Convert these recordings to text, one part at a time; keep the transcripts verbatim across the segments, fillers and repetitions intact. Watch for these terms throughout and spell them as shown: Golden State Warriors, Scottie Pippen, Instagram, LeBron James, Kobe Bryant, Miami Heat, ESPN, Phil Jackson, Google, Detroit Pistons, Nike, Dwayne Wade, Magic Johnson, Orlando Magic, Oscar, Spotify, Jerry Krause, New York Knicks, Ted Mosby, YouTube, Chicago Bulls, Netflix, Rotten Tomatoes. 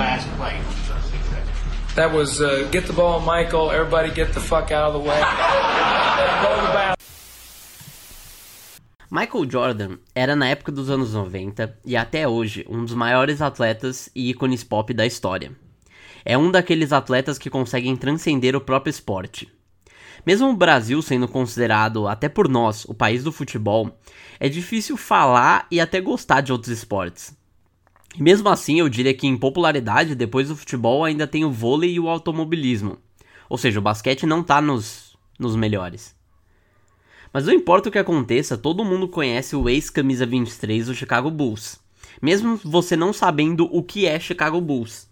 last play. That was uh, get the ball, Michael. Everybody get the fuck out of the way. Michael Jordan era, na época dos anos noventa e até hoje, um dos maiores atletas e ícones pop da história. É um daqueles atletas que conseguem transcender o próprio esporte. Mesmo o Brasil sendo considerado, até por nós, o país do futebol, é difícil falar e até gostar de outros esportes. E mesmo assim, eu diria que em popularidade, depois do futebol, ainda tem o vôlei e o automobilismo. Ou seja, o basquete não tá nos, nos melhores. Mas não importa o que aconteça, todo mundo conhece o ex-camisa vinte e três do Chicago Bulls, mesmo você não sabendo o que é Chicago Bulls.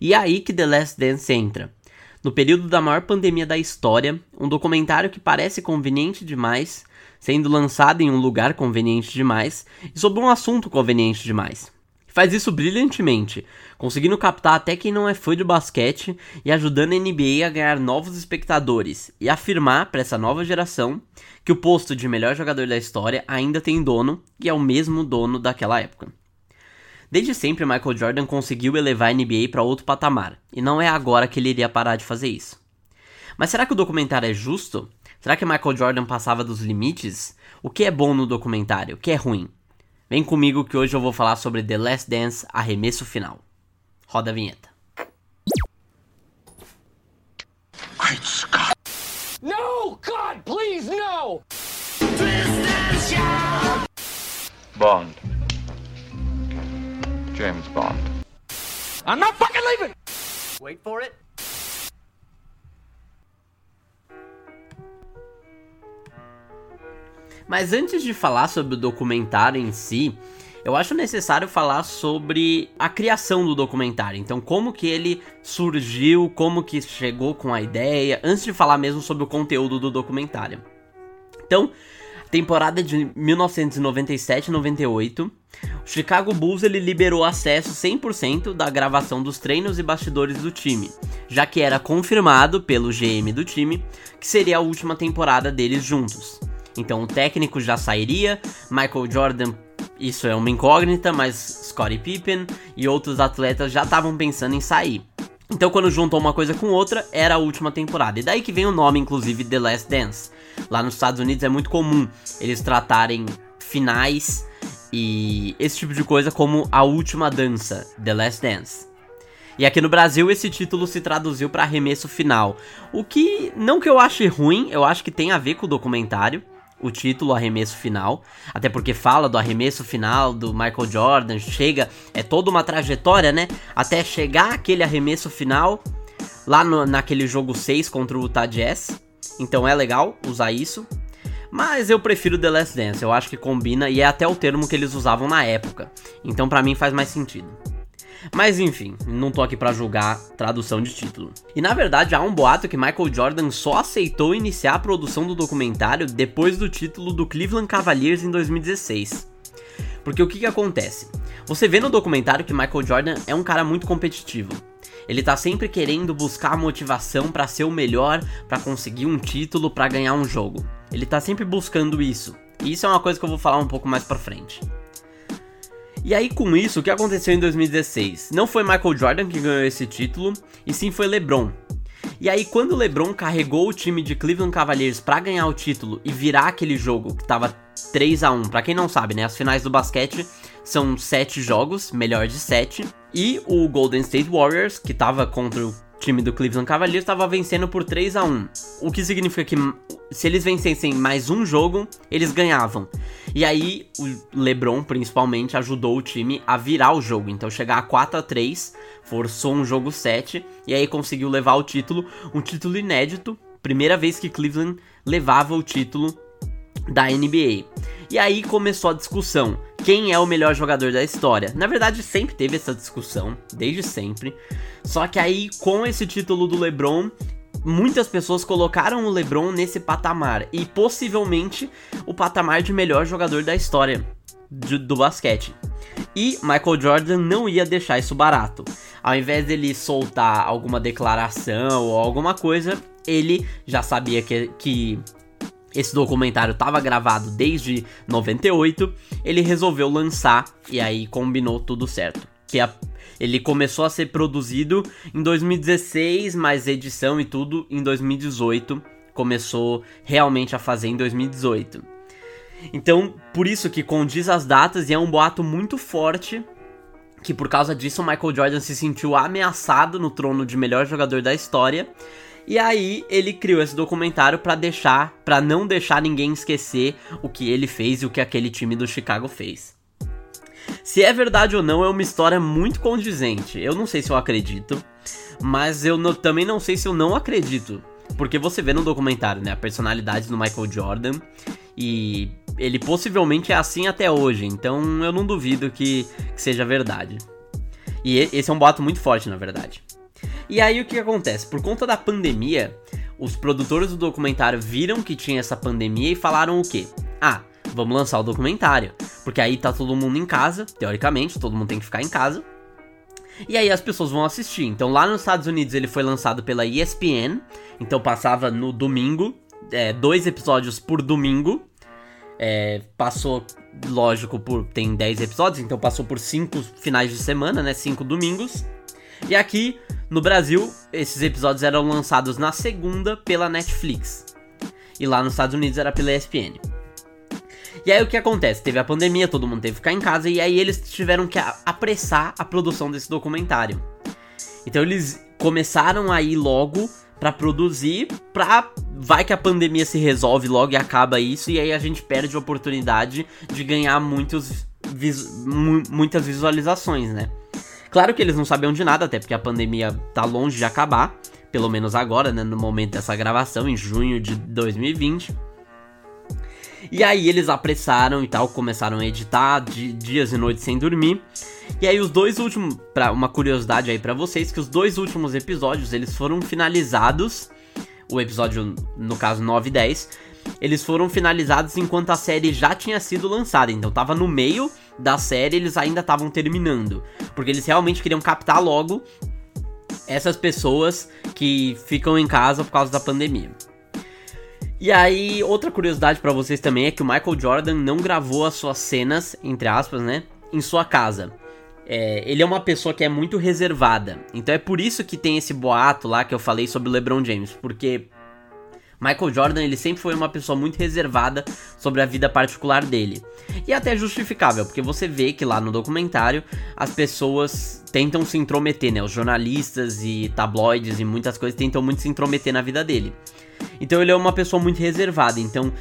E é aí que The Last Dance entra. No período da maior pandemia da história, um documentário que parece conveniente demais, sendo lançado em um lugar conveniente demais, e sobre um assunto conveniente demais. Faz isso brilhantemente, conseguindo captar até quem não é fã de basquete e ajudando a N B A a ganhar novos espectadores e afirmar para essa nova geração que o posto de melhor jogador da história ainda tem dono e é o mesmo dono daquela época. Desde sempre, Michael Jordan conseguiu elevar a N B A para outro patamar, e não é agora que ele iria parar de fazer isso. Mas será que o documentário é justo? Será que Michael Jordan passava dos limites? O que é bom no documentário? O que é ruim? Vem comigo que hoje eu vou falar sobre The Last Dance, arremesso final. Roda a vinheta. Great Scott! No, God, please, no! Bond. James Bond. I'm not fucking leaving! Wait for it. Mas antes de falar sobre o documentário em si, eu acho necessário falar sobre a criação do documentário. Então, como que ele surgiu, como que chegou com a ideia, antes de falar mesmo sobre o conteúdo do documentário. Então, temporada de mil novecentos e noventa e sete a noventa e oito, o Chicago Bulls ele liberou acesso cem por cento da gravação dos treinos e bastidores do time, já que era confirmado pelo G M do time que seria a última temporada deles juntos. Então o técnico já sairia, Michael Jordan, isso é uma incógnita, mas Scottie Pippen e outros atletas já estavam pensando em sair. Então quando juntou uma coisa com outra, era a última temporada. E daí que vem o nome, inclusive, The Last Dance. Lá nos Estados Unidos é muito comum eles tratarem finais e esse tipo de coisa como a última dança, The Last Dance. E aqui no Brasil esse título se traduziu para arremesso final. O que, não que eu ache ruim, eu acho que tem a ver com o documentário. O título, arremesso final, até porque fala do arremesso final do Michael Jordan, chega, é toda uma trajetória, né, até chegar aquele arremesso final, lá no, naquele jogo seis contra o Utah Jazz, então é legal usar isso, mas eu prefiro The Last Dance, eu acho que combina e é até o termo que eles usavam na época, então pra mim faz mais sentido. Mas enfim, não tô aqui pra julgar tradução de título. E na verdade há um boato que Michael Jordan só aceitou iniciar a produção do documentário depois do título do Cleveland Cavaliers em dois mil e dezesseis. Porque o que que acontece? Você vê no documentário que Michael Jordan é um cara muito competitivo. Ele tá sempre querendo buscar motivação pra ser o melhor, pra conseguir um título, pra ganhar um jogo. Ele tá sempre buscando isso. E isso é uma coisa que eu vou falar um pouco mais pra frente. E aí com isso, o que aconteceu em dois mil e dezesseis? Não foi Michael Jordan que ganhou esse título, e sim foi LeBron. E aí quando o LeBron carregou o time de Cleveland Cavaliers pra ganhar o título e virar aquele jogo que tava três a um, pra quem não sabe, né, as finais do basquete são sete jogos, melhor de sete, e o Golden State Warriors, que tava contra o time do Cleveland Cavaliers, tava vencendo por três a um, o que significa que se eles vencessem mais um jogo, eles ganhavam. E aí o LeBron principalmente ajudou o time a virar o jogo, então chegar a quatro a três, forçou um jogo sete e aí conseguiu levar o título, um título inédito, primeira vez que Cleveland levava o título da N B A. E aí começou a discussão, quem é o melhor jogador da história? Na verdade sempre teve essa discussão, desde sempre, só que aí com esse título do LeBron, muitas pessoas colocaram o LeBron nesse patamar, e possivelmente o patamar de melhor jogador da história de, do basquete. E Michael Jordan não ia deixar isso barato. Ao invés dele soltar alguma declaração ou alguma coisa, ele já sabia que... que esse documentário estava gravado desde noventa e oito, ele resolveu lançar e aí combinou tudo certo. Que a, Ele começou a ser produzido em dois mil e dezesseis, mas edição e tudo em dois mil e dezoito. Começou realmente a fazer em dois mil e dezoito. Então, por isso que condiz as datas e é um boato muito forte que por causa disso o Michael Jordan se sentiu ameaçado no trono de melhor jogador da história. E aí ele criou esse documentário pra deixar, pra não deixar ninguém esquecer o que ele fez e o que aquele time do Chicago fez. Se é verdade ou não é uma história muito condizente. Eu não sei se eu acredito, mas eu não, também não sei se eu não acredito. Porque você vê no documentário, né, a personalidade do Michael Jordan e ele possivelmente é assim até hoje, então eu não duvido que, que seja verdade. E esse é um boato muito forte, na verdade. E aí o que acontece? Por conta da pandemia, os produtores do documentário viram que tinha essa pandemia e falaram o quê? Ah, vamos lançar o documentário, porque aí tá todo mundo em casa, teoricamente, todo mundo tem que ficar em casa. E aí as pessoas vão assistir. Então lá nos Estados Unidos ele foi lançado pela E S P N, então passava no domingo, é, dois episódios por domingo. É, passou, lógico, por tem dez episódios, então passou por cinco finais de semana, né, cinco domingos. E aqui, no Brasil, esses episódios eram lançados na segunda pela Netflix. E lá nos Estados Unidos era pela E S P N. E aí o que acontece? Teve a pandemia, todo mundo teve que ficar em casa, e aí eles tiveram que apressar a produção desse documentário. Então eles começaram a ir logo pra produzir, pra... vai que a pandemia se resolve logo e acaba isso, e aí a gente perde a oportunidade de ganhar muitos visu... muitas visualizações, né? Claro que eles não sabiam de nada, até porque a pandemia tá longe de acabar, pelo menos agora, né, no momento dessa gravação, em junho de dois mil e vinte. E aí eles apressaram e tal, começaram a editar, de dias e noites sem dormir. E aí os dois últimos, pra, uma curiosidade aí pra vocês, que os dois últimos episódios, eles foram finalizados, o episódio, no caso, nove e dez, eles foram finalizados enquanto a série já tinha sido lançada, então tava no meio da série, eles ainda estavam terminando, porque eles realmente queriam captar logo essas pessoas que ficam em casa por causa da pandemia. E aí, outra curiosidade pra vocês também é que o Michael Jordan não gravou as suas cenas, entre aspas, né, em sua casa. É, ele é uma pessoa que é muito reservada, então é por isso que tem esse boato lá que eu falei sobre o LeBron James, porque Michael Jordan, ele sempre foi uma pessoa muito reservada sobre a vida particular dele. E até justificável, porque você vê que lá no documentário as pessoas tentam se intrometer, né? Os jornalistas e tabloides e muitas coisas tentam muito se intrometer na vida dele. Então ele é uma pessoa muito reservada, então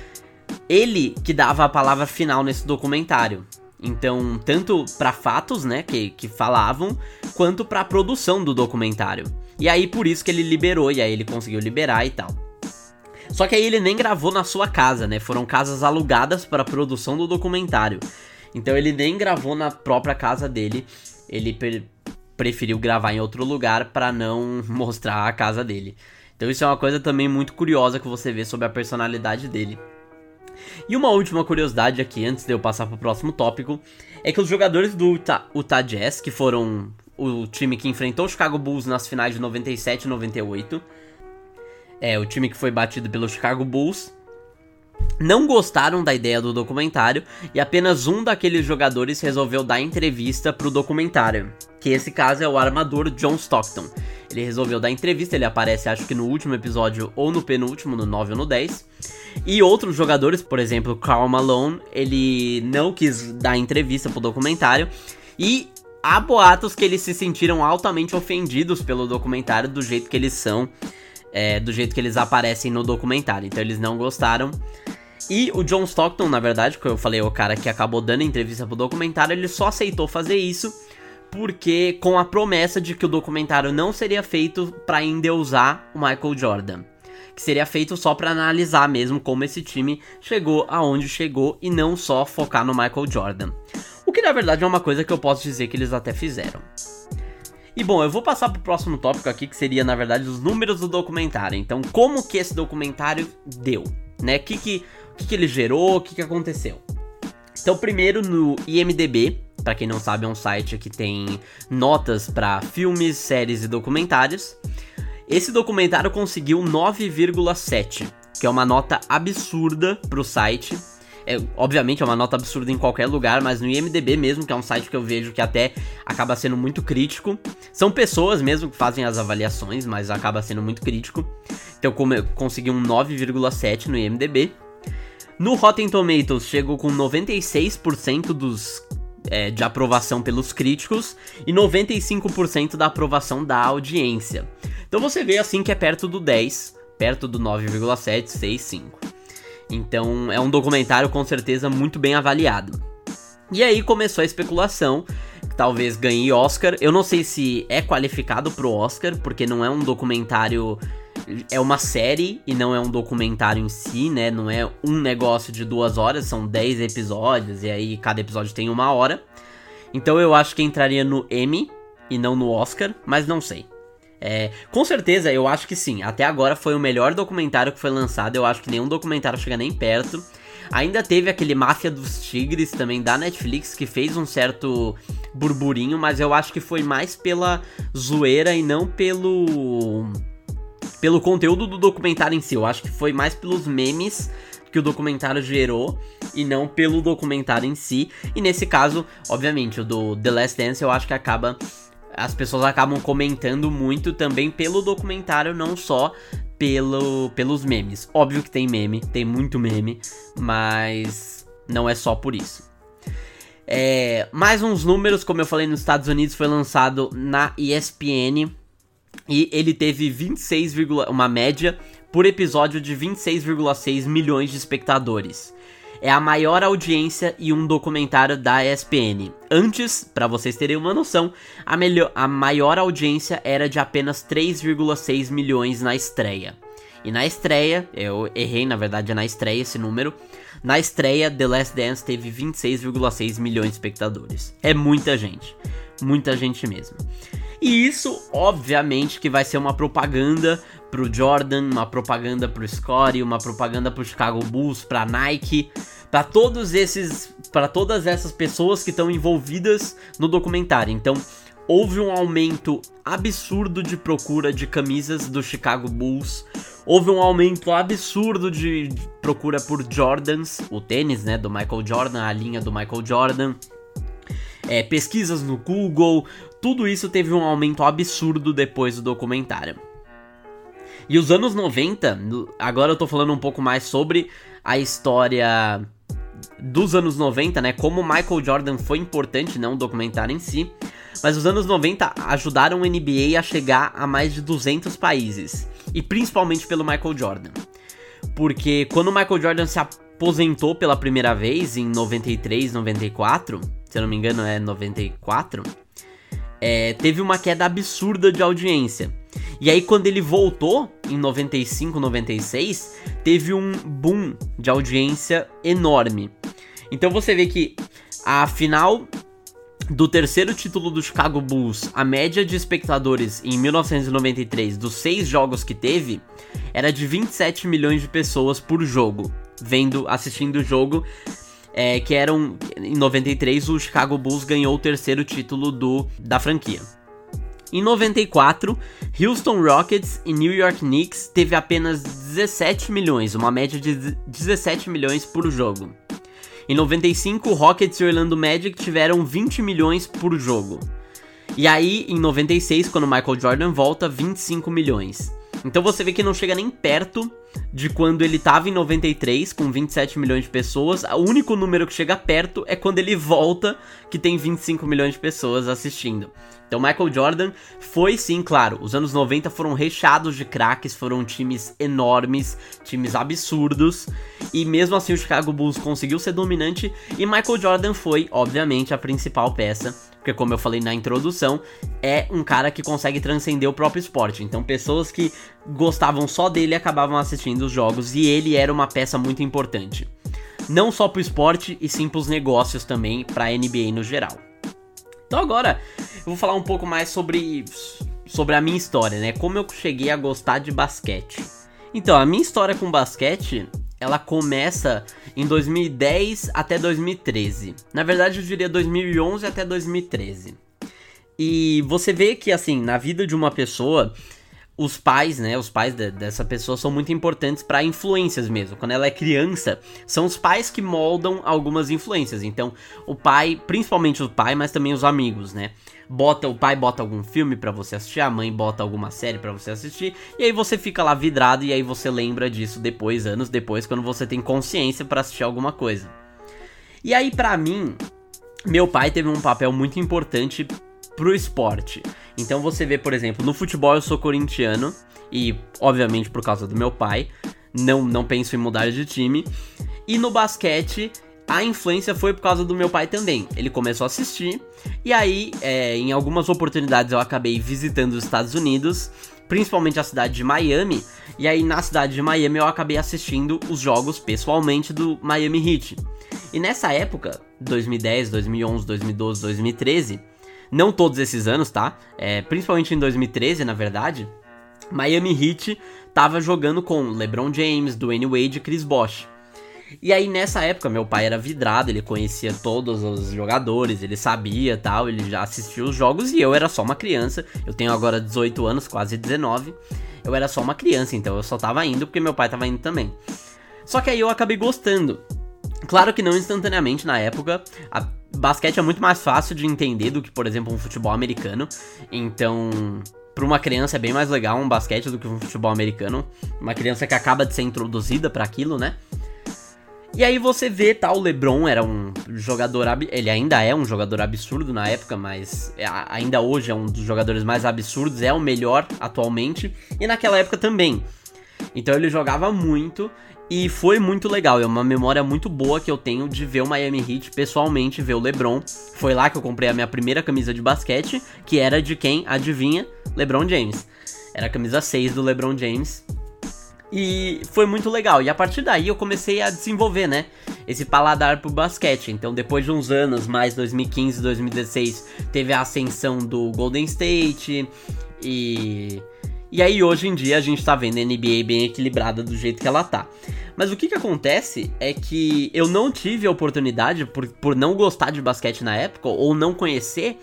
ele que dava a palavra final nesse documentário. Então, tanto para fatos, né, que, que falavam, quanto para a produção do documentário. E aí por isso que ele liberou, e aí ele conseguiu liberar e tal. Só que aí ele nem gravou na sua casa, né? Foram casas alugadas para a produção do documentário. Então ele nem gravou na própria casa dele. Ele pre- preferiu gravar em outro lugar para não mostrar a casa dele. Então isso é uma coisa também muito curiosa que você vê sobre a personalidade dele. E uma última curiosidade aqui, antes de eu passar para o próximo tópico, é que os jogadores do Utah, Utah Jazz, que foram o time que enfrentou o Chicago Bulls nas finais de noventa e sete e noventa e oito... É, o time que foi batido pelo Chicago Bulls, não gostaram da ideia do documentário e apenas um daqueles jogadores resolveu dar entrevista pro documentário, que esse caso é o armador John Stockton. Ele resolveu dar entrevista, ele aparece acho que no último episódio ou no penúltimo, no nove ou no dez. E outros jogadores, por exemplo, Karl Malone, ele não quis dar entrevista pro documentário e... há boatos que eles se sentiram altamente ofendidos pelo documentário do jeito que eles são. É, do jeito que eles aparecem no documentário, então eles não gostaram. E o John Stockton, na verdade, que eu falei, o cara que acabou dando entrevista pro documentário, ele só aceitou fazer isso porque com a promessa de que o documentário não seria feito pra endeusar o Michael Jordan, que seria feito só pra analisar mesmo como esse time chegou aonde chegou e não só focar no Michael Jordan, o que na verdade é uma coisa que eu posso dizer que eles até fizeram. E bom, eu vou passar pro próximo tópico aqui, que seria, na verdade, os números do documentário. Então, como que esse documentário deu, né? O que que, que que ele gerou, o que que aconteceu? Então, primeiro no I M D B, pra quem não sabe, é um site que tem notas pra filmes, séries e documentários. Esse documentário conseguiu nove vírgula sete, que é uma nota absurda pro site. é, obviamente é uma nota absurda em qualquer lugar, mas no I M D B mesmo, que é um site que eu vejo que até acaba sendo muito crítico, são pessoas mesmo que fazem as avaliações, mas acaba sendo muito crítico, então eu consegui um nove vírgula sete no I M D B. No Rotten Tomatoes chegou com noventa e seis por cento dos, é, de aprovação pelos críticos e noventa e cinco por cento da aprovação da audiência. Então você vê assim que é perto do dez, perto do nove vírgula setecentos e sessenta e cinco. Então é um documentário com certeza muito bem avaliado. E aí começou a especulação, talvez ganhe Oscar. Eu não sei se é qualificado pro Oscar, porque não é um documentário... É uma série e não é um documentário em si, né? Não é um negócio de duas horas, são dez episódios e aí cada episódio tem uma hora. Então eu acho que entraria no Emmy e não no Oscar, mas não sei. É, com certeza, eu acho que sim. Até agora foi o melhor documentário que foi lançado. Eu acho que nenhum documentário chega nem perto. Ainda teve aquele Máfia dos Tigres também da Netflix, que fez um certo burburinho, mas eu acho que foi mais pela zoeira e não pelo... pelo conteúdo do documentário em si. Eu acho que foi mais pelos memes que o documentário gerou e não pelo documentário em si. E nesse caso, obviamente, o do The Last Dance, eu acho que acaba... as pessoas acabam comentando muito também pelo documentário, não só pelo, pelos memes. Óbvio que tem meme, tem muito meme, mas não é só por isso. É, mais uns números, como eu falei, nos Estados Unidos foi lançado na E S P N... e ele teve vinte e seis, uma média por episódio de vinte e seis vírgula seis milhões de espectadores. É a maior audiência e um documentário da E S P N. Antes, para vocês terem uma noção, a, melhor, a maior audiência era de apenas três vírgula seis milhões na estreia. E na estreia, eu errei, na verdade é na estreia esse número, na estreia The Last Dance teve vinte e seis vírgula seis milhões de espectadores. É muita gente, muita gente mesmo. E isso, obviamente, que vai ser uma propaganda pro Jordan, uma propaganda pro Scottie, uma propaganda pro Chicago Bulls, pra Nike, pra todos esses, pra todas essas pessoas que estão envolvidas no documentário. Então, houve um aumento absurdo de procura de camisas do Chicago Bulls, houve um aumento absurdo de procura por Jordans, o tênis, né, do Michael Jordan, a linha do Michael Jordan, é, pesquisas no Google... Tudo isso teve um aumento absurdo depois do documentário. E os anos noventa, agora eu tô falando um pouco mais sobre a história dos anos noventa, né? Como Michael Jordan foi importante, não o documentário em si. Mas os anos noventa ajudaram o N B A a chegar a mais de duzentos países. E principalmente pelo Michael Jordan. Porque quando o Michael Jordan se aposentou pela primeira vez, em noventa e três, noventa e quatro, se eu não me engano é noventa e quatro... É, teve uma queda absurda de audiência. E aí quando ele voltou, em noventa e cinco, noventa e seis, teve um boom de audiência enorme. Então você vê que a final do terceiro título do Chicago Bulls, a média de espectadores em mil novecentos e noventa e três, dos seis jogos que teve, era de vinte e sete milhões de pessoas por jogo, vendo, assistindo o jogo. É, que eram, em noventa e três, o Chicago Bulls ganhou o terceiro título do, da franquia. Em noventa e quatro, Houston Rockets e New York Knicks teve apenas dezessete milhões, uma média de dezessete milhões por jogo. Em noventa e cinco, Rockets e Orlando Magic tiveram vinte milhões por jogo. E aí, em noventa e seis, quando Michael Jordan volta, vinte e cinco milhões. Então você vê que não chega nem perto de quando ele tava em noventa e três, com vinte e sete milhões de pessoas. O único número que chega perto é quando ele volta, que tem vinte e cinco milhões de pessoas assistindo. Então Michael Jordan foi sim, claro, os anos noventa foram recheados de craques, foram times enormes, times absurdos. E mesmo assim o Chicago Bulls conseguiu ser dominante e Michael Jordan foi, obviamente, a principal peça. Porque como eu falei na introdução, é um cara que consegue transcender o próprio esporte. Então pessoas que gostavam só dele acabavam assistindo os jogos e ele era uma peça muito importante. Não só pro esporte e sim pros negócios também, pra N B A no geral. Então agora eu vou falar um pouco mais sobre, sobre a minha história, né? Como eu cheguei a gostar de basquete. Então a minha história com basquete... ela começa em dois mil e dez até dois mil e treze. Na verdade, eu diria dois mil e onze até dois mil e treze. E você vê que, assim, na vida de uma pessoa, os pais, né, os pais de, dessa pessoa são muito importantes para influências mesmo. Quando ela é criança, são os pais que moldam algumas influências. Então, o pai, principalmente o pai, mas também os amigos, né? Bota, o pai bota algum filme pra você assistir, a mãe bota alguma série pra você assistir, e aí você fica lá vidrado, e aí você lembra disso depois, anos depois, quando você tem consciência pra assistir alguma coisa. E aí, pra mim, meu pai teve um papel muito importante pro esporte. Então você vê, por exemplo, no futebol eu sou corintiano, e obviamente por causa do meu pai, não, não penso em mudar de time, e no basquete... A influência foi por causa do meu pai também. Ele começou a assistir, e aí, é, em algumas oportunidades eu acabei visitando os Estados Unidos, principalmente a cidade de Miami, e aí na cidade de Miami eu acabei assistindo os jogos pessoalmente do Miami Heat. E nessa época, dois mil e dez, dois mil e onze, dois mil e doze, dois mil e treze, não todos esses anos, tá? É, principalmente em dois mil e treze, na verdade, Miami Heat tava jogando com LeBron James, Dwayne Wade e Chris Bosh. E aí nessa época meu pai era vidrado, ele conhecia todos os jogadores, ele sabia tal, ele já assistia os jogos, e eu era só uma criança. Eu tenho agora dezoito anos, quase dezenove, eu era só uma criança, então eu só tava indo porque meu pai tava indo também. Só que aí eu acabei gostando, claro que não instantaneamente na época, a basquete é muito mais fácil de entender do que, por exemplo, um futebol americano, então... Para uma criança é bem mais legal um basquete do que um futebol americano, uma criança que acaba de ser introduzida para aquilo, né? E aí você vê, tá, o LeBron era um jogador, ab... ele ainda é um jogador absurdo na época, mas ainda hoje é um dos jogadores mais absurdos, é o melhor atualmente, e naquela época também. Então ele jogava muito, e foi muito legal, é uma memória muito boa que eu tenho de ver o Miami Heat pessoalmente, ver o LeBron. Foi lá que eu comprei a minha primeira camisa de basquete, que era de quem? Adivinha? LeBron James. Era a camisa seis do LeBron James. E foi muito legal, e a partir daí eu comecei a desenvolver, né, esse paladar pro basquete. Então depois de uns anos, mais dois mil e quinze, dois mil e dezesseis, teve a ascensão do Golden State, e... E aí hoje em dia a gente tá vendo a N B A bem equilibrada do jeito que ela tá. Mas o que que acontece é que eu não tive a oportunidade, por, por não gostar de basquete na época, ou não conhecer...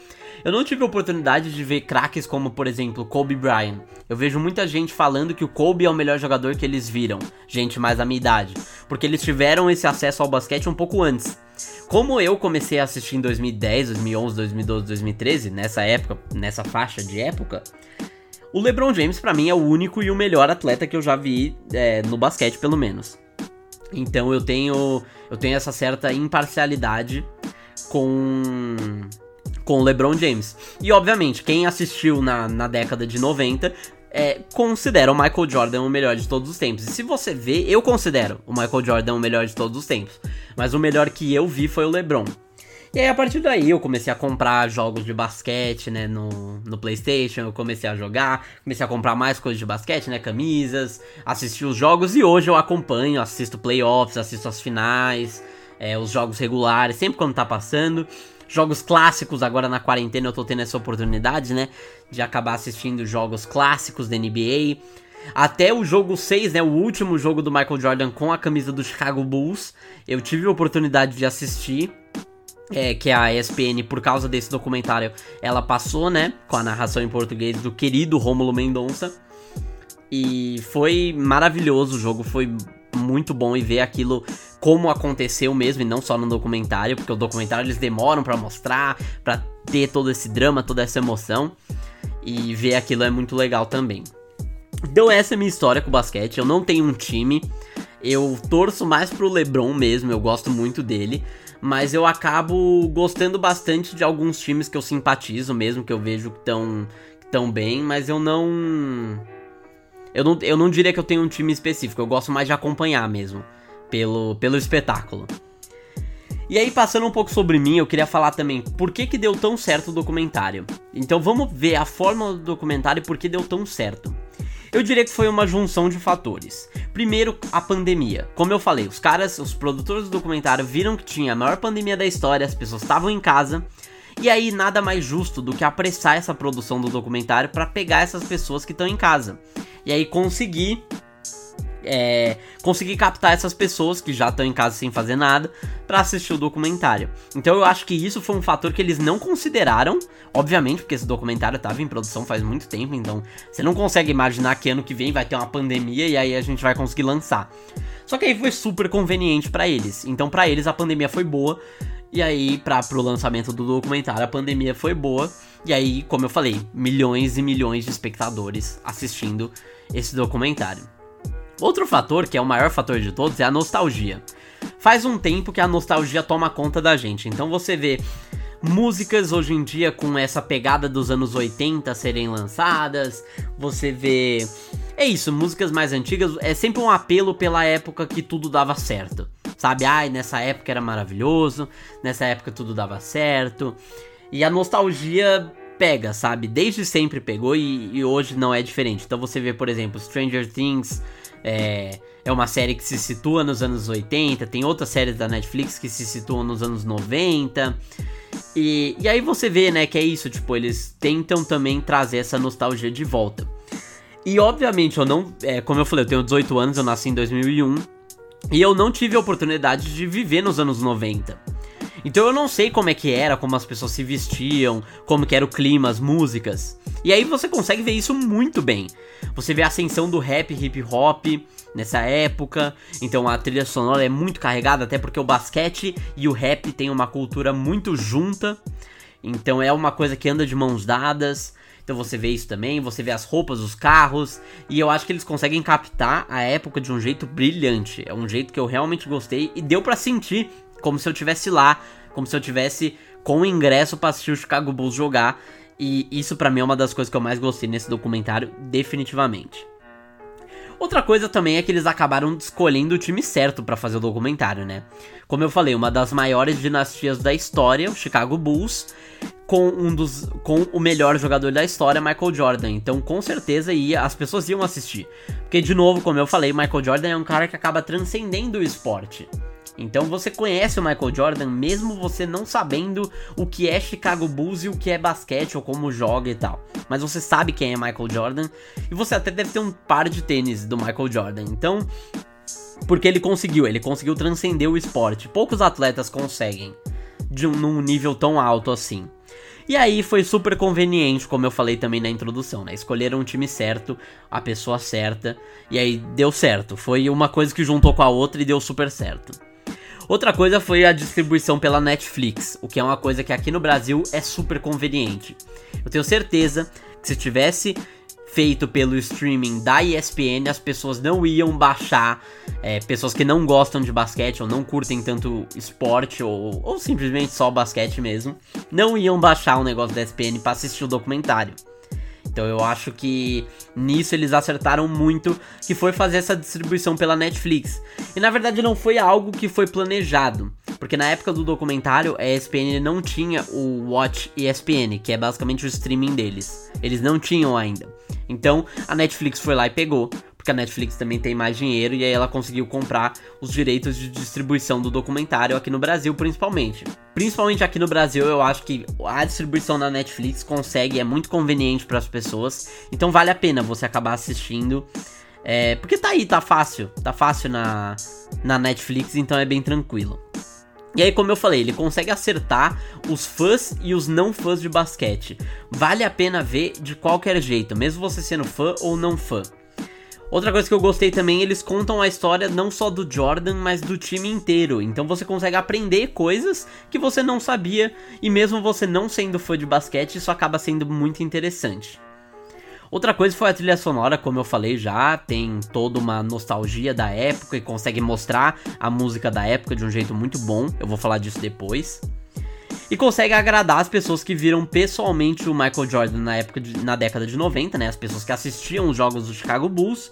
Eu não tive a oportunidade de ver craques como, por exemplo, Kobe Bryant. Eu vejo muita gente falando que o Kobe é o melhor jogador que eles viram. Gente mais da minha idade. Porque eles tiveram esse acesso ao basquete um pouco antes. Como eu comecei a assistir em dois mil e dez, dois mil e onze, dois mil e doze, dois mil e treze, nessa época, nessa faixa de época, o LeBron James pra mim é o único e o melhor atleta que eu já vi é, no basquete, pelo menos. Então eu tenho, eu tenho essa certa imparcialidade com... com o LeBron James. E obviamente, quem assistiu na, na década de noventa é, considera o Michael Jordan o melhor de todos os tempos. E se você vê, eu considero o Michael Jordan o melhor de todos os tempos. Mas o melhor que eu vi foi o LeBron. E aí a partir daí eu comecei a comprar jogos de basquete, né, no, no PlayStation, eu comecei a jogar, comecei a comprar mais coisas de basquete, né, camisas, assisti os jogos, e hoje eu acompanho, assisto playoffs, assisto as finais, é, os jogos regulares, sempre quando tá passando. Jogos clássicos, agora na quarentena eu tô tendo essa oportunidade, né, de acabar assistindo jogos clássicos da N B A. Até o jogo seis, né, o último jogo do Michael Jordan com a camisa do Chicago Bulls, eu tive a oportunidade de assistir, é, que a E S P N, por causa desse documentário, ela passou, né, com a narração em português do querido Rômulo Mendonça. E foi maravilhoso o jogo, foi muito bom, e ver aquilo como aconteceu mesmo, e não só no documentário, porque o documentário eles demoram pra mostrar, pra ter todo esse drama, toda essa emoção, e ver aquilo é muito legal também. Então essa é a minha história com o basquete. Eu não tenho um time, eu torço mais pro LeBron mesmo, eu gosto muito dele, mas eu acabo gostando bastante de alguns times que eu simpatizo mesmo, que eu vejo que tão, tão bem, mas eu não... Eu não, eu não diria que eu tenho um time específico, eu gosto mais de acompanhar mesmo, pelo, pelo espetáculo. E aí, passando um pouco sobre mim, eu queria falar também por que que deu tão certo o documentário. Então vamos ver a fórmula do documentário e por que deu tão certo. Eu diria que foi uma junção de fatores. Primeiro, a pandemia. Como eu falei, os caras, os produtores do documentário viram que tinha a maior pandemia da história, as pessoas estavam em casa... E aí nada mais justo do que apressar essa produção do documentário pra pegar essas pessoas que estão em casa. E aí conseguir é, conseguir captar essas pessoas que já estão em casa sem fazer nada pra assistir o documentário. Então eu acho que isso foi um fator que eles não consideraram, obviamente, porque esse documentário tava em produção faz muito tempo, então você não consegue imaginar que ano que vem vai ter uma pandemia e aí a gente vai conseguir lançar. Só que aí foi super conveniente pra eles. Então pra eles a pandemia foi boa. E aí, pra, pro lançamento do documentário, a pandemia foi boa. E aí, como eu falei, milhões e milhões de espectadores assistindo esse documentário. Outro fator, que é o maior fator de todos, é a nostalgia. Faz um tempo que a nostalgia toma conta da gente. Então você vê músicas hoje em dia com essa pegada dos anos oitenta serem lançadas. Você vê... É isso, músicas mais antigas é sempre um apelo pela época que tudo dava certo. Sabe, ai, nessa época era maravilhoso, nessa época tudo dava certo. E a nostalgia pega, sabe, desde sempre pegou e, e hoje não é diferente. Então você vê, por exemplo, Stranger Things é, é uma série que se situa nos anos oitenta, tem outras séries da Netflix que se situam nos anos noventa. E, e aí você vê, né, que é isso, tipo, eles tentam também trazer essa nostalgia de volta. E obviamente eu não, é, como eu falei, eu tenho dezoito anos, eu nasci em dois mil e um. E eu não tive a oportunidade de viver nos anos noventa. Então eu não sei como é que era, como as pessoas se vestiam, como que era o clima, as músicas. E aí você consegue ver isso muito bem. Você vê a ascensão do rap, hip hop nessa época. Então a trilha sonora é muito carregada, até porque o basquete e o rap tem uma cultura muito junta. Então é uma coisa que anda de mãos dadas. Então você vê isso também, você vê as roupas, os carros. E eu acho que eles conseguem captar a época de um jeito brilhante. É um jeito que eu realmente gostei e deu pra sentir como se eu estivesse lá, como se eu estivesse com o ingresso pra assistir o Chicago Bulls jogar. E isso pra mim é uma das coisas que eu mais gostei nesse documentário, definitivamente. Outra coisa também é que eles acabaram escolhendo o time certo pra fazer o documentário, né? Como eu falei, uma das maiores dinastias da história, o Chicago Bulls, com um dos, com o melhor jogador da história, Michael Jordan. Então, com certeza, ia, as pessoas iam assistir. Porque, de novo, como eu falei, Michael Jordan é um cara que acaba transcendendo o esporte. Então, você conhece o Michael Jordan, mesmo você não sabendo o que é Chicago Bulls e o que é basquete, ou como joga e tal. Mas você sabe quem é Michael Jordan, e você até deve ter um par de tênis do Michael Jordan. Então, porque ele conseguiu, ele conseguiu transcender o esporte. Poucos atletas conseguem, de um, num nível tão alto assim. E aí foi super conveniente, como eu falei também na introdução, né? Escolheram o time certo, a pessoa certa, e aí deu certo. Foi uma coisa que juntou com a outra e deu super certo. Outra coisa foi a distribuição pela Netflix, o que é uma coisa que aqui no Brasil é super conveniente. Eu tenho certeza que se tivesse feito pelo streaming da E S P N, as pessoas não iam baixar, é, pessoas que não gostam de basquete ou não curtem tanto esporte ou, ou simplesmente só basquete mesmo, não iam baixar o negócio da E S P N pra assistir o documentário. Então eu acho que nisso eles acertaram muito, que foi fazer essa distribuição pela Netflix. E na verdade não foi algo que foi planejado, porque na época do documentário a E S P N não tinha o Watch E S P N, que é basicamente o streaming deles. Eles não tinham ainda. Então a Netflix foi lá e pegou, porque a Netflix também tem mais dinheiro, e aí ela conseguiu comprar os direitos de distribuição do documentário aqui no Brasil, principalmente. Principalmente aqui no Brasil, eu acho que a distribuição na Netflix consegue, é muito conveniente para as pessoas, então vale a pena você acabar assistindo, é, porque tá aí, tá fácil, tá fácil na, na Netflix, então é bem tranquilo. E aí, como eu falei, ele consegue acertar os fãs e os não fãs de basquete. Vale a pena ver de qualquer jeito, mesmo você sendo fã ou não fã. Outra coisa que eu gostei também, eles contam a história não só do Jordan, mas do time inteiro. Então você consegue aprender coisas que você não sabia, e mesmo você não sendo fã de basquete, isso acaba sendo muito interessante. Outra coisa foi a trilha sonora, como eu falei já, tem toda uma nostalgia da época e consegue mostrar a música da época de um jeito muito bom, eu vou falar disso depois. E consegue agradar as pessoas que viram pessoalmente o Michael Jordan na época de, na década de noventa, né? As pessoas que assistiam os jogos do Chicago Bulls.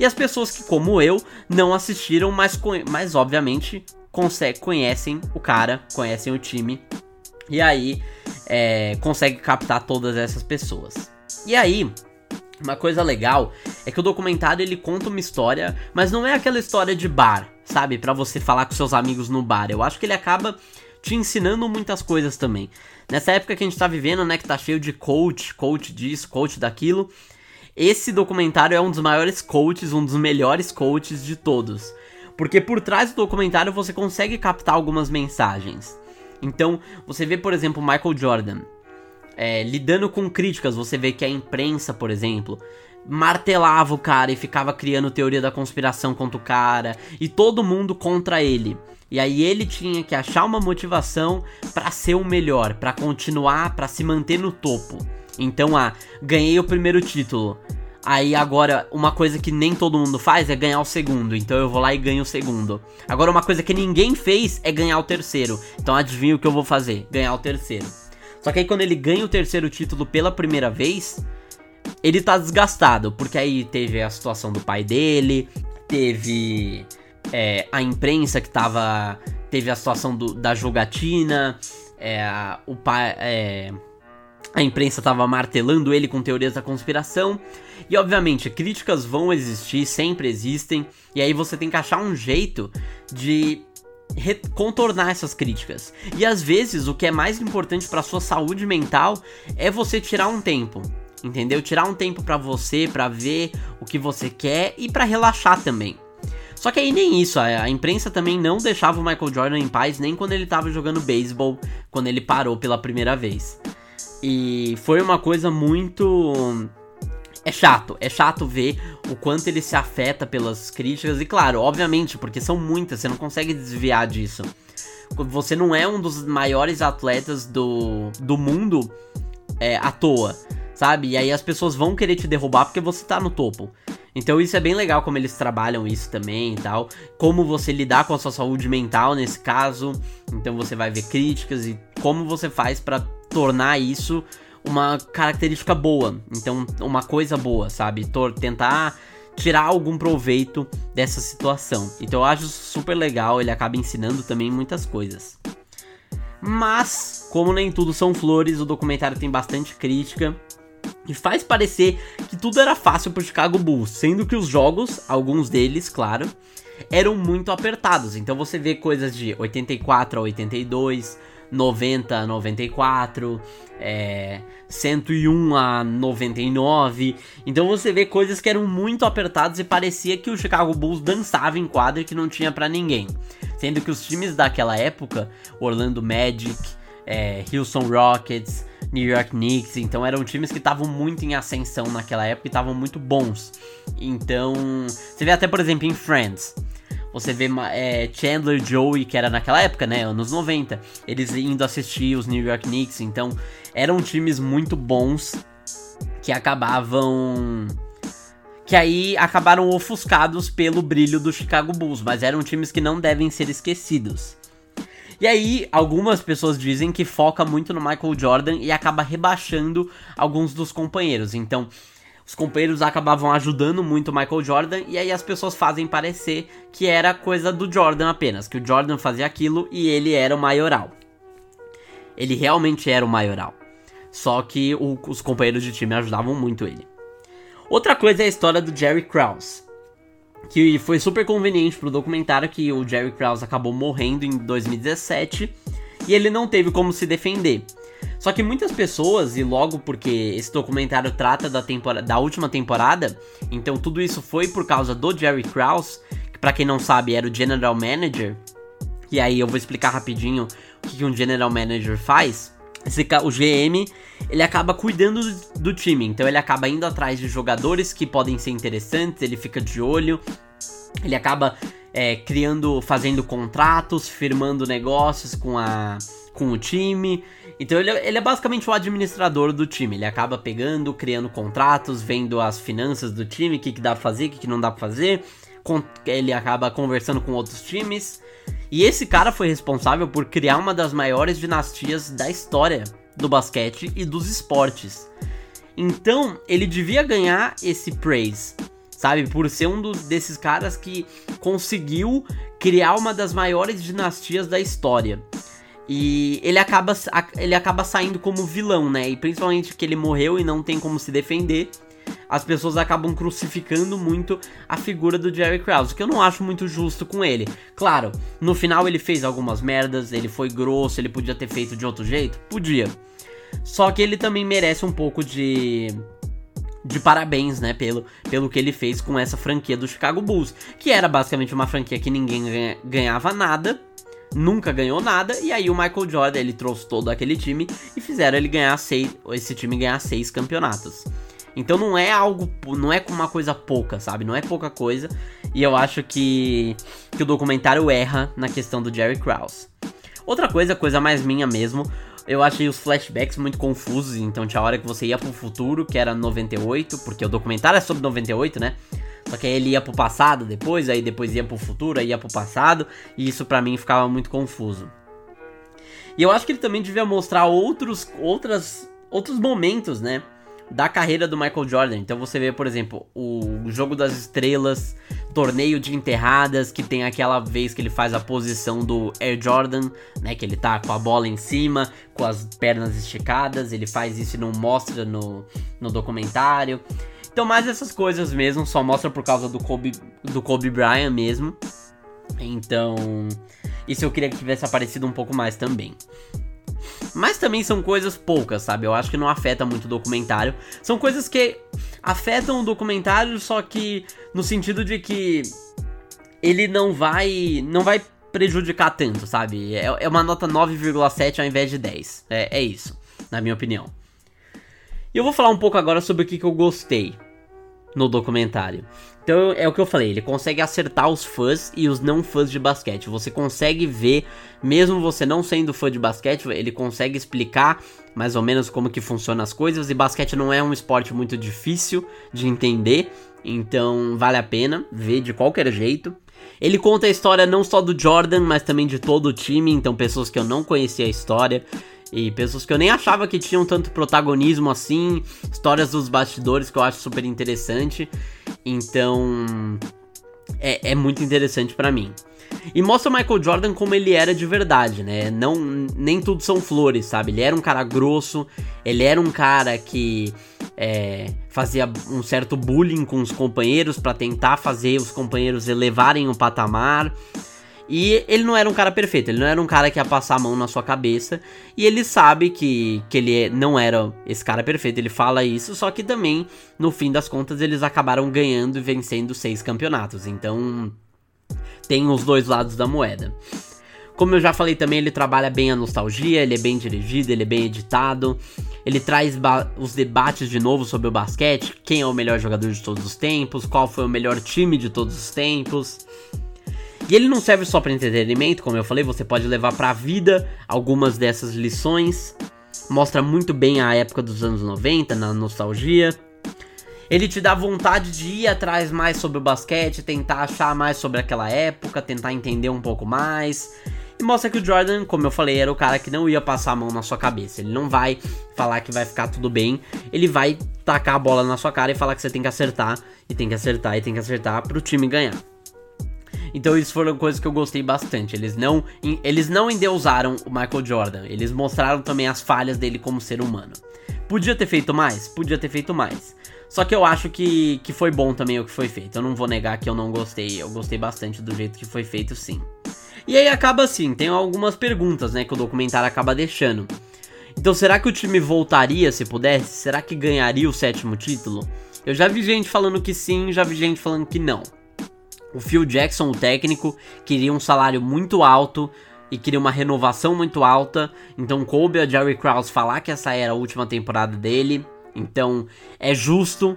E as pessoas que, como eu, não assistiram, mas, mas obviamente consegue, conhecem o cara, conhecem o time. E aí, é, consegue captar todas essas pessoas. E aí, uma coisa legal é que o documentário ele conta uma história, mas não é aquela história de bar, sabe? Pra você falar com seus amigos no bar. Eu acho que ele acaba te ensinando muitas coisas também. Nessa época que a gente tá vivendo, né, que tá cheio de coach, coach disso, coach daquilo, Esse documentário é um dos maiores coaches, um dos melhores coaches de todos. Porque por trás do documentário você consegue captar algumas mensagens. Então, você vê, por exemplo, Michael Jordan é, lidando com críticas. Você vê que a imprensa, por exemplo, martelava o cara e ficava criando teoria da conspiração contra o cara. E todo mundo contra ele. E aí ele tinha que achar uma motivação pra ser o melhor, pra continuar, pra se manter no topo. Então, ah, ganhei o primeiro título. Aí agora, uma coisa que nem todo mundo faz é ganhar o segundo. Então eu vou lá e ganho o segundo. Agora, uma coisa que ninguém fez é ganhar o terceiro. Então adivinha o que eu vou fazer? Ganhar o terceiro. Só que aí quando ele ganha o terceiro título pela primeira vez, ele tá desgastado. Porque aí teve a situação do pai dele, teve é, a imprensa que tava... Teve a situação do, da jogatina, é, o pai... É, a imprensa estava martelando ele com teorias da conspiração. E obviamente, críticas vão existir, sempre existem. E aí você tem que achar um jeito de re- contornar essas críticas. E às vezes o que é mais importante para sua saúde mental é você tirar um tempo, entendeu? Tirar um tempo para você, para ver o que você quer e para relaxar também. Só que aí nem isso, a imprensa também não deixava o Michael Jordan em paz, nem quando ele estava jogando beisebol, quando ele parou pela primeira vez. E foi uma coisa muito... É chato, é chato ver o quanto ele se afeta pelas críticas. E claro, obviamente, porque são muitas, você não consegue desviar disso. Você não é um dos maiores atletas do, do mundo é, à toa, sabe? E aí as pessoas vão querer te derrubar porque você tá no topo. Então isso é bem legal como eles trabalham isso também e tal. Como você lidar com a sua saúde mental nesse caso. Então você vai ver críticas e como você faz pra tornar isso uma característica boa, então uma coisa boa, sabe? Tor- tentar tirar algum proveito dessa situação. Então eu acho super legal, ele acaba ensinando também muitas coisas. Mas, como nem tudo são flores, o documentário tem bastante crítica e faz parecer que tudo era fácil pro Chicago Bulls, sendo que os jogos, alguns deles, claro, eram muito apertados. Então você vê coisas de oitenta e quatro a oitenta e dois... noventa a noventa e quatro, é, cento e um a noventa e nove. Então você vê coisas que eram muito apertadas e parecia que o Chicago Bulls dançava em quadra e que não tinha pra ninguém. Sendo que os times daquela época, Orlando Magic, é, Houston Rockets, New York Knicks, então eram times que estavam muito em ascensão naquela época e estavam muito bons. Então você vê até, por exemplo, em Friends. Você vê é, Chandler, Joey, que era naquela época, né, anos noventa, eles indo assistir os New York Knicks, então eram times muito bons que acabavam, que aí acabaram ofuscados pelo brilho do Chicago Bulls, mas eram times que não devem ser esquecidos. E aí, algumas pessoas dizem que foca muito no Michael Jordan e acaba rebaixando alguns dos companheiros, então... Os companheiros acabavam ajudando muito o Michael Jordan e aí as pessoas fazem parecer que era coisa do Jordan apenas, que o Jordan fazia aquilo e ele era o maioral. Ele realmente era o maioral, só que o, os companheiros de time ajudavam muito ele. Outra coisa é a história do Jerry Krause, que foi super conveniente pro documentário que o Jerry Krause acabou morrendo em dois mil e dezessete e ele não teve como se defender. Só que muitas pessoas, e logo porque esse documentário trata da, tempora- da última temporada, então tudo isso foi por causa do Jerry Krause, que pra quem não sabe era o General Manager, e aí eu vou explicar rapidinho o que um General Manager faz. Esse, o G M, ele acaba cuidando do, do time, então ele acaba indo atrás de jogadores que podem ser interessantes, ele fica de olho, ele acaba é, criando, fazendo contratos, firmando negócios com a... com o time, então ele, ele é basicamente o administrador do time, ele acaba pegando, criando contratos, vendo as finanças do time, o que, que dá pra fazer, o que, que não dá pra fazer, con- ele acaba conversando com outros times, e esse cara foi responsável por criar uma das maiores dinastias da história do basquete e dos esportes, então ele devia ganhar esse praise, sabe, por ser um do, desses caras que conseguiu criar uma das maiores dinastias da história. E ele acaba, ele acaba saindo como vilão, né? E principalmente que ele morreu e não tem como se defender, as pessoas acabam crucificando muito a figura do Jerry Krause, que eu não acho muito justo com ele. Claro, no final ele fez algumas merdas, ele foi grosso, ele podia ter feito de outro jeito? Podia. Só que ele também merece um pouco de... de parabéns, né, pelo, pelo que ele fez com essa franquia do Chicago Bulls, que era basicamente uma franquia que ninguém ganha, ganhava nada, nunca ganhou nada, e aí o Michael Jordan, ele trouxe todo aquele time e fizeram ele ganhar seis, esse time ganhar seis campeonatos. Então não é algo, não é uma coisa pouca, sabe? Não é pouca coisa. E eu acho que, que o documentário erra na questão do Jerry Krause. Outra coisa, coisa mais minha mesmo, eu achei os flashbacks muito confusos. Então tinha a hora que você ia pro futuro, que era noventa e oito, porque o documentário é sobre noventa e oito, né? Só que aí ele ia pro passado depois, aí depois ia pro futuro, aí ia pro passado. E isso pra mim ficava muito confuso. E eu acho que ele também devia mostrar outros, outras, outros momentos, né, da carreira do Michael Jordan. Então você vê, por exemplo, o Jogo das Estrelas, torneio de enterradas, que tem aquela vez que ele faz a posição do Air Jordan, né, que ele tá com a bola em cima, com as pernas esticadas, ele faz isso e não mostra no, no documentário. Então mais essas coisas mesmo, só mostra por causa do Kobe, do Kobe Bryant mesmo. Então isso eu queria que tivesse aparecido um pouco mais também. Mas também são coisas poucas, sabe? Eu acho que não afeta muito o documentário. São coisas que afetam o documentário, só que no sentido de que ele não vai, não vai prejudicar tanto, sabe? É, é uma nota nove vírgula sete ao invés de dez. É, é isso, na minha opinião. E eu vou falar um pouco agora sobre o que, que eu gostei no documentário. Então é o que eu falei, ele consegue acertar os fãs e os não fãs de basquete. Você consegue ver, mesmo você não sendo fã de basquete, ele consegue explicar mais ou menos como que funcionam as coisas. E basquete não é um esporte muito difícil de entender, então vale a pena ver de qualquer jeito. Ele conta a história não só do Jordan, mas também de todo o time, então pessoas que eu não conhecia a história e pessoas que eu nem achava que tinham tanto protagonismo assim, histórias dos bastidores que eu acho super interessante. Então é, é muito interessante pra mim. E mostra o Michael Jordan como ele era de verdade, né? Não, nem tudo são flores, sabe? Ele era um cara grosso, ele era um cara que é, fazia um certo bullying com os companheiros pra tentar fazer os companheiros elevarem o patamar. E ele não era um cara perfeito, ele não era um cara que ia passar a mão na sua cabeça. E ele sabe que, que ele não era esse cara perfeito, ele fala isso. Só que também, no fim das contas, eles acabaram ganhando e vencendo seis campeonatos. Então, tem os dois lados da moeda. Como eu já falei também, ele trabalha bem a nostalgia, ele é bem dirigido, ele é bem editado. Ele traz ba- os debates de novo sobre o basquete, quem é o melhor jogador de todos os tempos, qual foi o melhor time de todos os tempos. E ele não serve só para entretenimento, como eu falei, você pode levar para a vida algumas dessas lições. Mostra muito bem a época dos anos noventa, na nostalgia. Ele te dá vontade de ir atrás mais sobre o basquete, tentar achar mais sobre aquela época, tentar entender um pouco mais. E mostra que o Jordan, como eu falei, era o cara que não ia passar a mão na sua cabeça. Ele não vai falar que vai ficar tudo bem, ele vai tacar a bola na sua cara e falar que você tem que acertar, e tem que acertar, e tem que acertar para o time ganhar. Então isso foram coisas que eu gostei bastante. Eles não, eles não endeusaram o Michael Jordan. Eles mostraram também as falhas dele como ser humano. Podia ter feito mais? Podia ter feito mais. Só que eu acho que, que foi bom também o que foi feito. Eu não vou negar que eu não gostei. Eu gostei bastante do jeito que foi feito, sim. E aí acaba assim. Tem algumas perguntas, né, que o documentário acaba deixando. Então será que o time voltaria se pudesse? Será que ganharia o sétimo título? Eu já vi gente falando que sim, já vi gente falando que não. O Phil Jackson, o técnico, queria um salário muito alto e queria uma renovação muito alta. Então coube a Jerry Krause falar que essa era a última temporada dele. Então é justo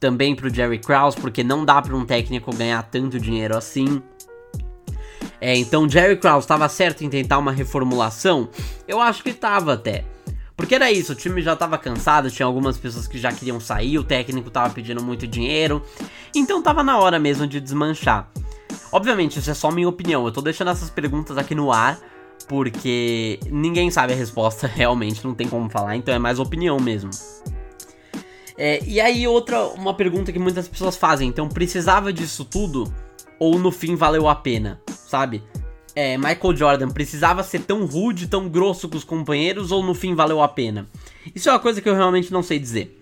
também pro Jerry Krause, porque não dá para um técnico ganhar tanto dinheiro assim. É, então Jerry Krause estava certo em tentar uma reformulação? Eu acho que estava até. Porque era isso, o time já tava cansado, tinha algumas pessoas que já queriam sair, o técnico tava pedindo muito dinheiro, então tava na hora mesmo de desmanchar. Obviamente, isso é só minha opinião, eu tô deixando essas perguntas aqui no ar, porque ninguém sabe a resposta, realmente, não tem como falar, então é mais opinião mesmo. É, e aí outra, uma pergunta que muitas pessoas fazem, então precisava disso tudo, ou no fim valeu a pena, sabe? É, Michael Jordan precisava ser tão rude, tão grosso com os companheiros, ou no fim valeu a pena? Isso é uma coisa que eu realmente não sei dizer,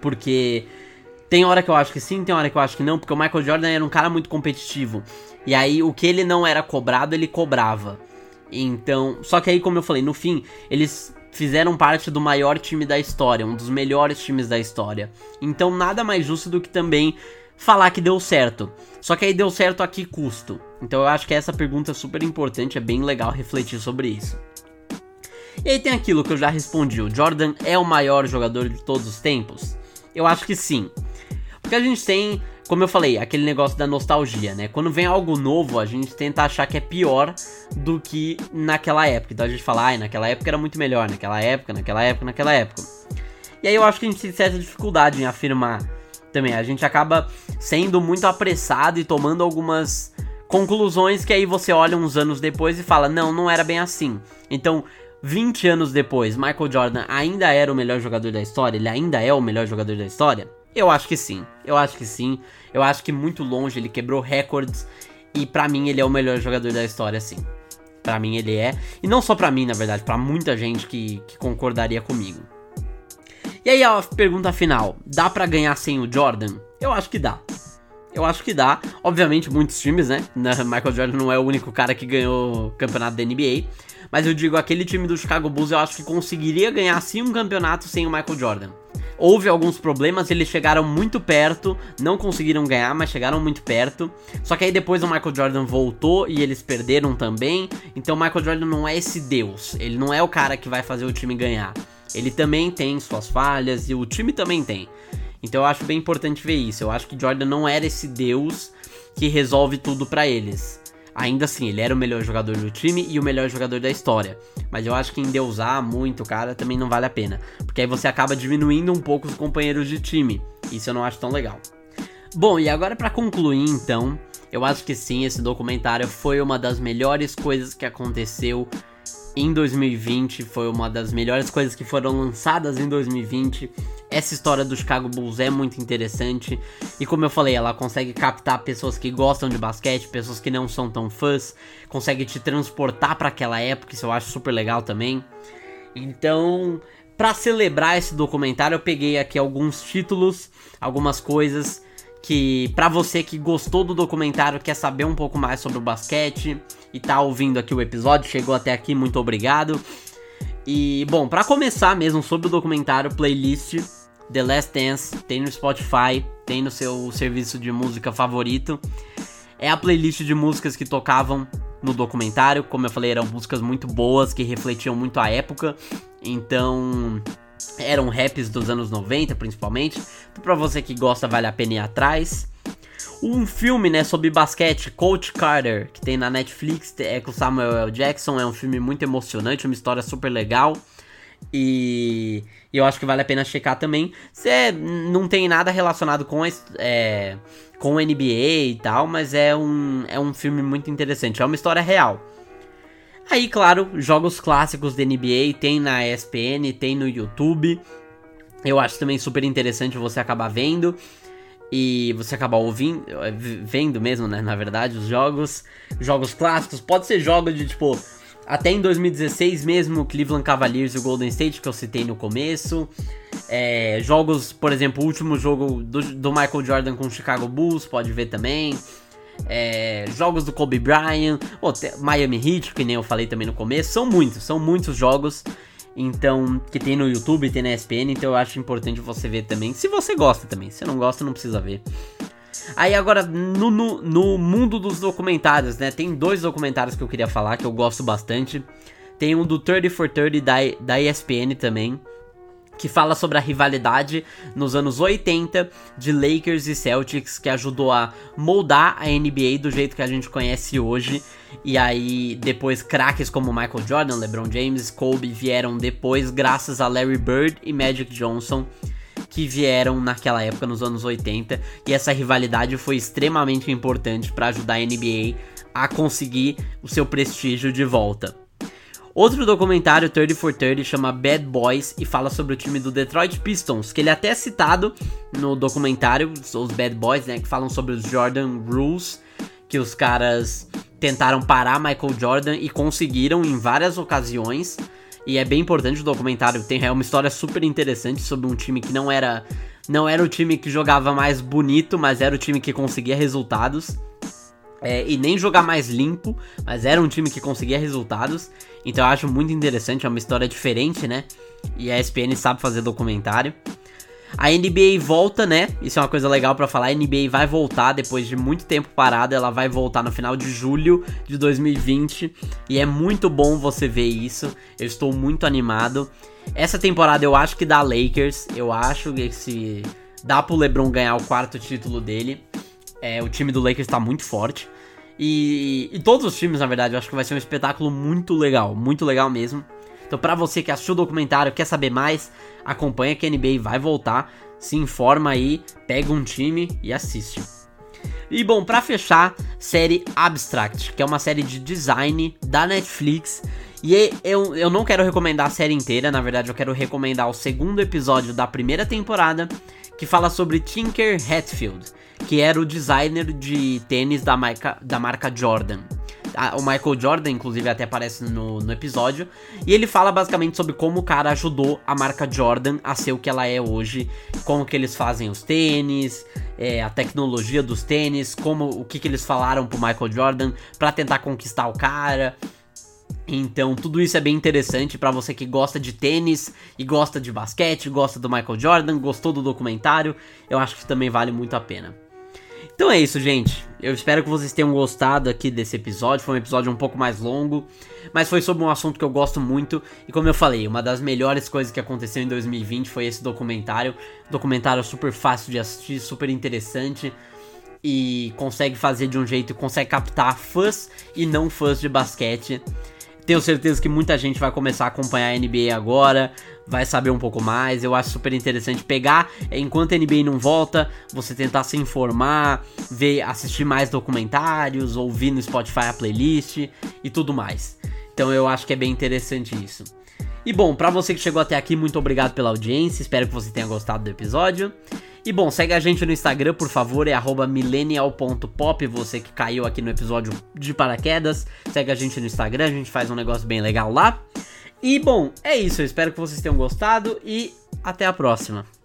porque tem hora que eu acho que sim, tem hora que eu acho que não, porque o Michael Jordan era um cara muito competitivo, e aí o que ele não era cobrado, ele cobrava. Então, só que aí, como eu falei, no fim, eles fizeram parte do maior time da história, um dos melhores times da história. Então nada mais justo do que também falar que deu certo. Só que aí deu certo a que custo? Então eu acho que essa pergunta é super importante, é bem legal refletir sobre isso. E aí tem aquilo que eu já respondi, o Jordan é o maior jogador de todos os tempos? Eu acho que sim. Porque a gente tem, como eu falei, aquele negócio da nostalgia, né? Quando vem algo novo, a gente tenta achar que é pior do que naquela época. Então a gente fala, ai, naquela época era muito melhor, naquela época, naquela época, naquela época. E aí eu acho que a gente tem certa dificuldade em afirmar também. A gente acaba sendo muito apressado e tomando algumas conclusões que aí você olha uns anos depois e fala, não, não era bem assim. Então, vinte anos depois, Michael Jordan ainda era o melhor jogador da história? Ele ainda é o melhor jogador da história? Eu acho que sim, eu acho que sim, eu acho que muito longe ele quebrou recordes e pra mim ele é o melhor jogador da história, sim. Pra mim ele é, e não só pra mim na verdade, pra muita gente que, que concordaria comigo. E aí a pergunta final, dá pra ganhar sem o Jordan? Eu acho que dá, eu acho que dá, obviamente muitos times, né, Michael Jordan não é o único cara que ganhou o campeonato da N B A, mas eu digo, aquele time do Chicago Bulls eu acho que conseguiria ganhar sim um campeonato sem o Michael Jordan. Houve alguns problemas, eles chegaram muito perto, não conseguiram ganhar, mas chegaram muito perto. Só que aí depois o Michael Jordan voltou e eles perderam também. Então o Michael Jordan não é esse deus, ele não é o cara que vai fazer o time ganhar. Ele também tem suas falhas e o time também tem. Então eu acho bem importante ver isso, eu acho que Jordan não era esse deus que resolve tudo pra eles. Ainda assim, ele era o melhor jogador do time e o melhor jogador da história. Mas eu acho que endeusar muito o cara também não vale a pena. Porque aí você acaba diminuindo um pouco os companheiros de time. Isso eu não acho tão legal. Bom, e agora pra concluir então, eu acho que sim, esse documentário foi uma das melhores coisas que aconteceu em dois mil e vinte. Foi uma das melhores coisas que foram lançadas em dois mil e vinte. Essa história do Chicago Bulls é muito interessante e como eu falei, ela consegue captar pessoas que gostam de basquete, pessoas que não são tão fãs, consegue te transportar para aquela época, isso eu acho super legal também. Então, para celebrar esse documentário, eu peguei aqui alguns títulos, algumas coisas que para você que gostou do documentário, quer saber um pouco mais sobre o basquete e tá ouvindo aqui o episódio, chegou até aqui, muito obrigado. E, bom, pra começar mesmo sobre o documentário, playlist The Last Dance, tem no Spotify, tem no seu serviço de música favorito. É a playlist de músicas que tocavam no documentário, como eu falei, eram músicas muito boas, que refletiam muito a época. Então, eram raps dos anos noventa, principalmente. Então, pra você que gosta, vale a pena ir atrás. Um filme, né, sobre basquete, Coach Carter, que tem na Netflix, é com Samuel L. Jackson, é um filme muito emocionante, uma história super legal, e eu acho que vale a pena checar também. Cê não tem nada relacionado com, é, com N B A e tal, mas é um, é um filme muito interessante, é uma história real. Aí, claro, jogos clássicos da N B A, tem na E S P N, tem no YouTube, eu acho também super interessante você acabar vendo. E você acabar ouvindo, vendo mesmo, né, na verdade, os jogos, jogos clássicos, pode ser jogos de, tipo, até em dois mil e dezesseis mesmo, o Cleveland Cavaliers e o Golden State, que eu citei no começo, é, jogos, por exemplo, o último jogo do, do Michael Jordan com o Chicago Bulls, pode ver também, é, jogos do Kobe Bryant, ou Miami Heat, que nem eu falei também no começo, são muitos, são muitos jogos. Então, que tem no YouTube, tem na E S P N, então eu acho importante você ver também, se você gosta também, se não gosta não precisa ver. Aí agora, no, no, no mundo dos documentários, né, tem dois documentários que eu queria falar, que eu gosto bastante. Tem um do thirty for thirty da, da E S P N também, que fala sobre a rivalidade nos anos oitenta de Lakers e Celtics, que ajudou a moldar a N B A do jeito que a gente conhece hoje. E aí depois craques como Michael Jordan, LeBron James, Kobe vieram depois graças a Larry Bird e Magic Johnson, que vieram naquela época nos anos oitenta. E essa rivalidade foi extremamente importante para ajudar a N B A a conseguir o seu prestígio de volta. Outro documentário, thirty for thirty, chama Bad Boys e fala sobre o time do Detroit Pistons, que ele até é citado no documentário, os Bad Boys, né, que falam sobre os Jordan Rules, que os caras tentaram parar Michael Jordan e conseguiram em várias ocasiões, e é bem importante o documentário, tem é uma história super interessante sobre um time que não era, não era o time que jogava mais bonito, mas era o time que conseguia resultados. É, e nem jogar mais limpo, mas era um time que conseguia resultados, então eu acho muito interessante, é uma história diferente, né, e a E S P N sabe fazer documentário. A N B A volta, né, isso é uma coisa legal pra falar, a N B A vai voltar depois de muito tempo parada, ela vai voltar no final de julho de dois mil e vinte, e é muito bom você ver isso, eu estou muito animado. Essa temporada eu acho que dá Lakers, eu acho que se dá pro LeBron ganhar o quarto título dele. É, o time do Lakers tá muito forte e, e todos os times, na verdade, eu acho que vai ser um espetáculo muito legal, muito legal mesmo. Então pra você que assistiu o documentário, quer saber mais, acompanha que a N B A vai voltar, se informa aí, pega um time e assiste. E bom, pra fechar, série Abstract, que é uma série de design da Netflix. E eu, eu não quero recomendar a série inteira, na verdade eu quero recomendar o segundo episódio da primeira temporada, que fala sobre Tinker Hatfield, que era o designer de tênis da marca, da marca Jordan. O Michael Jordan, inclusive, até aparece no, no episódio. E ele fala basicamente sobre como o cara ajudou a marca Jordan a ser o que ela é hoje, como que eles fazem os tênis, é, a tecnologia dos tênis, como, o que, que eles falaram pro Michael Jordan pra tentar conquistar o cara. Então tudo isso é bem interessante pra você que gosta de tênis e gosta de basquete, gosta do Michael Jordan, gostou do documentário, eu acho que também vale muito a pena. Então é isso, gente, eu espero que vocês tenham gostado aqui desse episódio, foi um episódio um pouco mais longo, mas foi sobre um assunto que eu gosto muito e, como eu falei, uma das melhores coisas que aconteceu em dois mil e vinte foi esse documentário, documentário super fácil de assistir, super interessante. E consegue fazer de um jeito, consegue captar fãs e não fãs de basquete. Tenho certeza que muita gente vai começar a acompanhar a N B A agora, vai saber um pouco mais. Eu acho super interessante pegar, enquanto a N B A não volta, você tentar se informar, ver, assistir mais documentários, ouvir no Spotify a playlist e tudo mais. Então eu acho que é bem interessante isso. E bom, pra você que chegou até aqui, muito obrigado pela audiência, espero que você tenha gostado do episódio. E bom, segue a gente no Instagram, por favor, é arroba millennial ponto pop, você que caiu aqui no episódio de paraquedas, segue a gente no Instagram, a gente faz um negócio bem legal lá. E bom, é isso, eu espero que vocês tenham gostado e até a próxima.